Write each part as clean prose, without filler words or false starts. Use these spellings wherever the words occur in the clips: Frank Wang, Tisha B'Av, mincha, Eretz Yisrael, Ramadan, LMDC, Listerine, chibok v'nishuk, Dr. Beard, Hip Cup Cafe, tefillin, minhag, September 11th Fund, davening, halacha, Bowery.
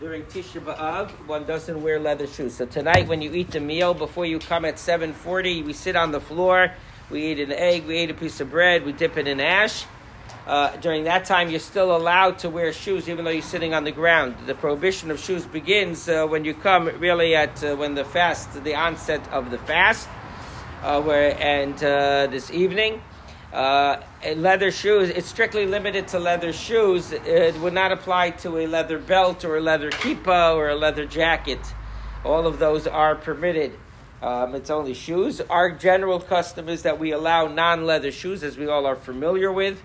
during Tisha B'Av, one doesn't wear leather shoes. So tonight when you eat the meal, before you come at 7:40, we sit on the floor, we eat an egg, we eat a piece of bread, we dip it in ash. During that time, you're still allowed to wear shoes, even though you're sitting on the ground. The prohibition of shoes begins when you come really at when the fast, the onset of the fast, this evening. Leather shoes, it's strictly limited to leather shoes. It would not apply to a leather belt or a leather kippah or a leather jacket. All of those are permitted. It's only shoes. Our general custom is that we allow non-leather shoes, as we all are familiar with.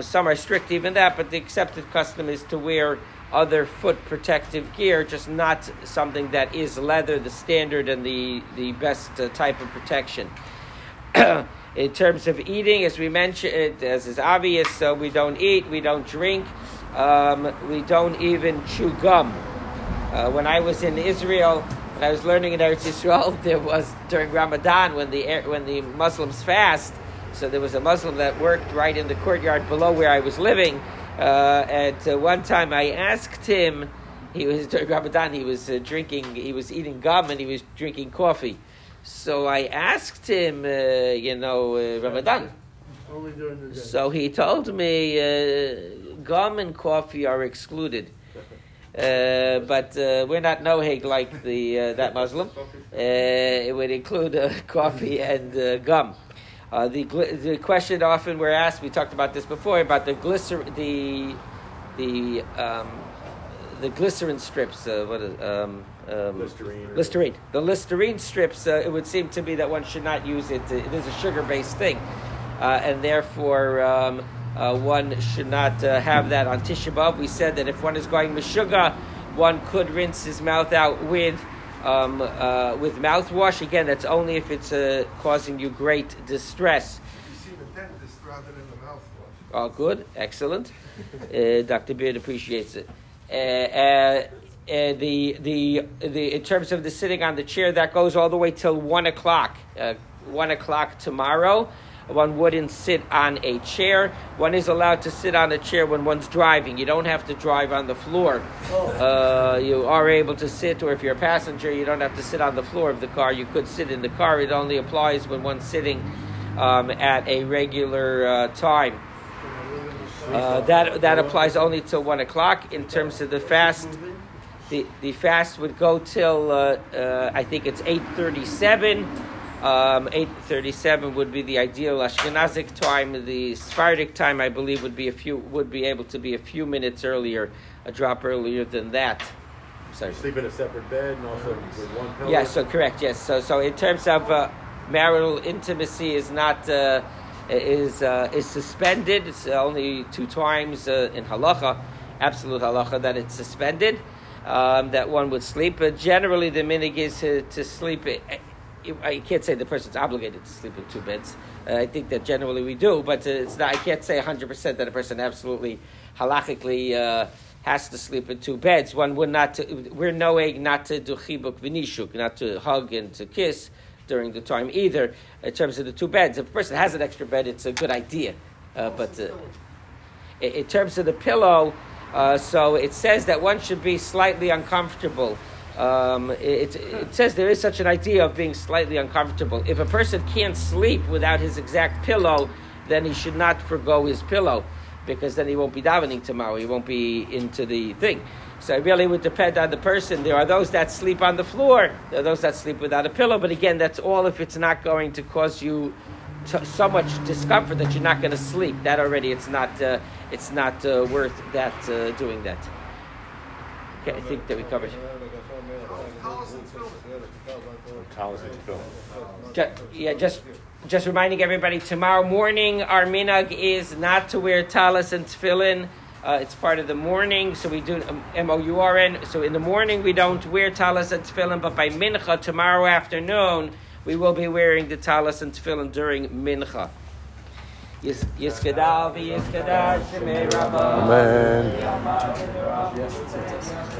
Some are strict even that, but the accepted custom is to wear other foot protective gear, just not something that is leather, the standard and the best type of protection. In terms of eating, as we mentioned, as is obvious, we don't eat, we don't drink, we don't even chew gum. When I was in Israel, when I was learning in Eretz Yisrael, there was, during Ramadan, when the Muslims fast, so there was a Muslim that worked right in the courtyard below where I was living. At one time I asked him, he was during Ramadan, he was eating gum and he was drinking coffee. So I asked him, Ramadan. Only during the day. So he told me, gum and coffee are excluded. But we're not noheg like that Muslim. It would include coffee and gum. The question often we're asked, we talked about this before, about the glycerin strips. Listerine. Listerine. The Listerine strips, it would seem to me that one should not use it. It is a sugar-based thing. And therefore, one should not have that on Tisha B'Av. We said that if one is going meshuga, one could rinse his mouth out with mouthwash. Again, that's only if it's causing you great distress. You see the dentist rather than the mouthwash. Oh, good. Excellent. Dr. Beard appreciates it. In terms of the sitting on the chair, that goes all the way till 1 o'clock. 1 o'clock tomorrow, one wouldn't sit on a chair. One is allowed to sit on a chair when one's driving. You don't have to drive on the floor. You are able to sit, or if you're a passenger, you don't have to sit on the floor of the car. You could sit in the car. It only applies when one's sitting at a regular time. That applies only till 1 o'clock. In terms of the fast, the fast would go till, I think it's 8:37. 8:37 would be the ideal Ashkenazic time. The Sephardic time, I believe, would be able to be a few minutes earlier, a drop earlier than that. Sorry. Sleep in a separate bed and also with one pillow. Yeah, so correct, yes. So in terms of marital intimacy is not... is suspended. It's only two times in halacha, absolute halacha, that it's suspended. That one would sleep. Generally, the minhag is to sleep. I can't say the person's obligated to sleep in two beds. I think that generally we do, but it's not. I can't say 100% that a person absolutely halachically has to sleep in two beds. One would not. We're noheg not to do chibok v'nishuk, not to hug and to kiss during the time either. In terms of the two beds, if a person has an extra bed, it's a good idea. But in terms of the pillow, so it says that one should be slightly uncomfortable. It says there is such an idea of being slightly uncomfortable. If a person can't sleep without his exact pillow, then he should not forgo his pillow, because then he won't be davening tomorrow. He won't be into the thing. So it really would depend on the person. There are those that sleep on the floor. There are those that sleep without a pillow. But again, that's all if it's not going to cause you so much discomfort that you're not going to sleep. That already, it's not worth that doing that. Okay, I think that we covered. Just reminding everybody, tomorrow morning our minhag is not to wear tallit and tefillin. It's part of the morning, so we do M-O-U-R-N. So in the morning, we don't wear tallit and tefillin, but by mincha, tomorrow afternoon, we will be wearing the tallit and tefillin during mincha. Amen.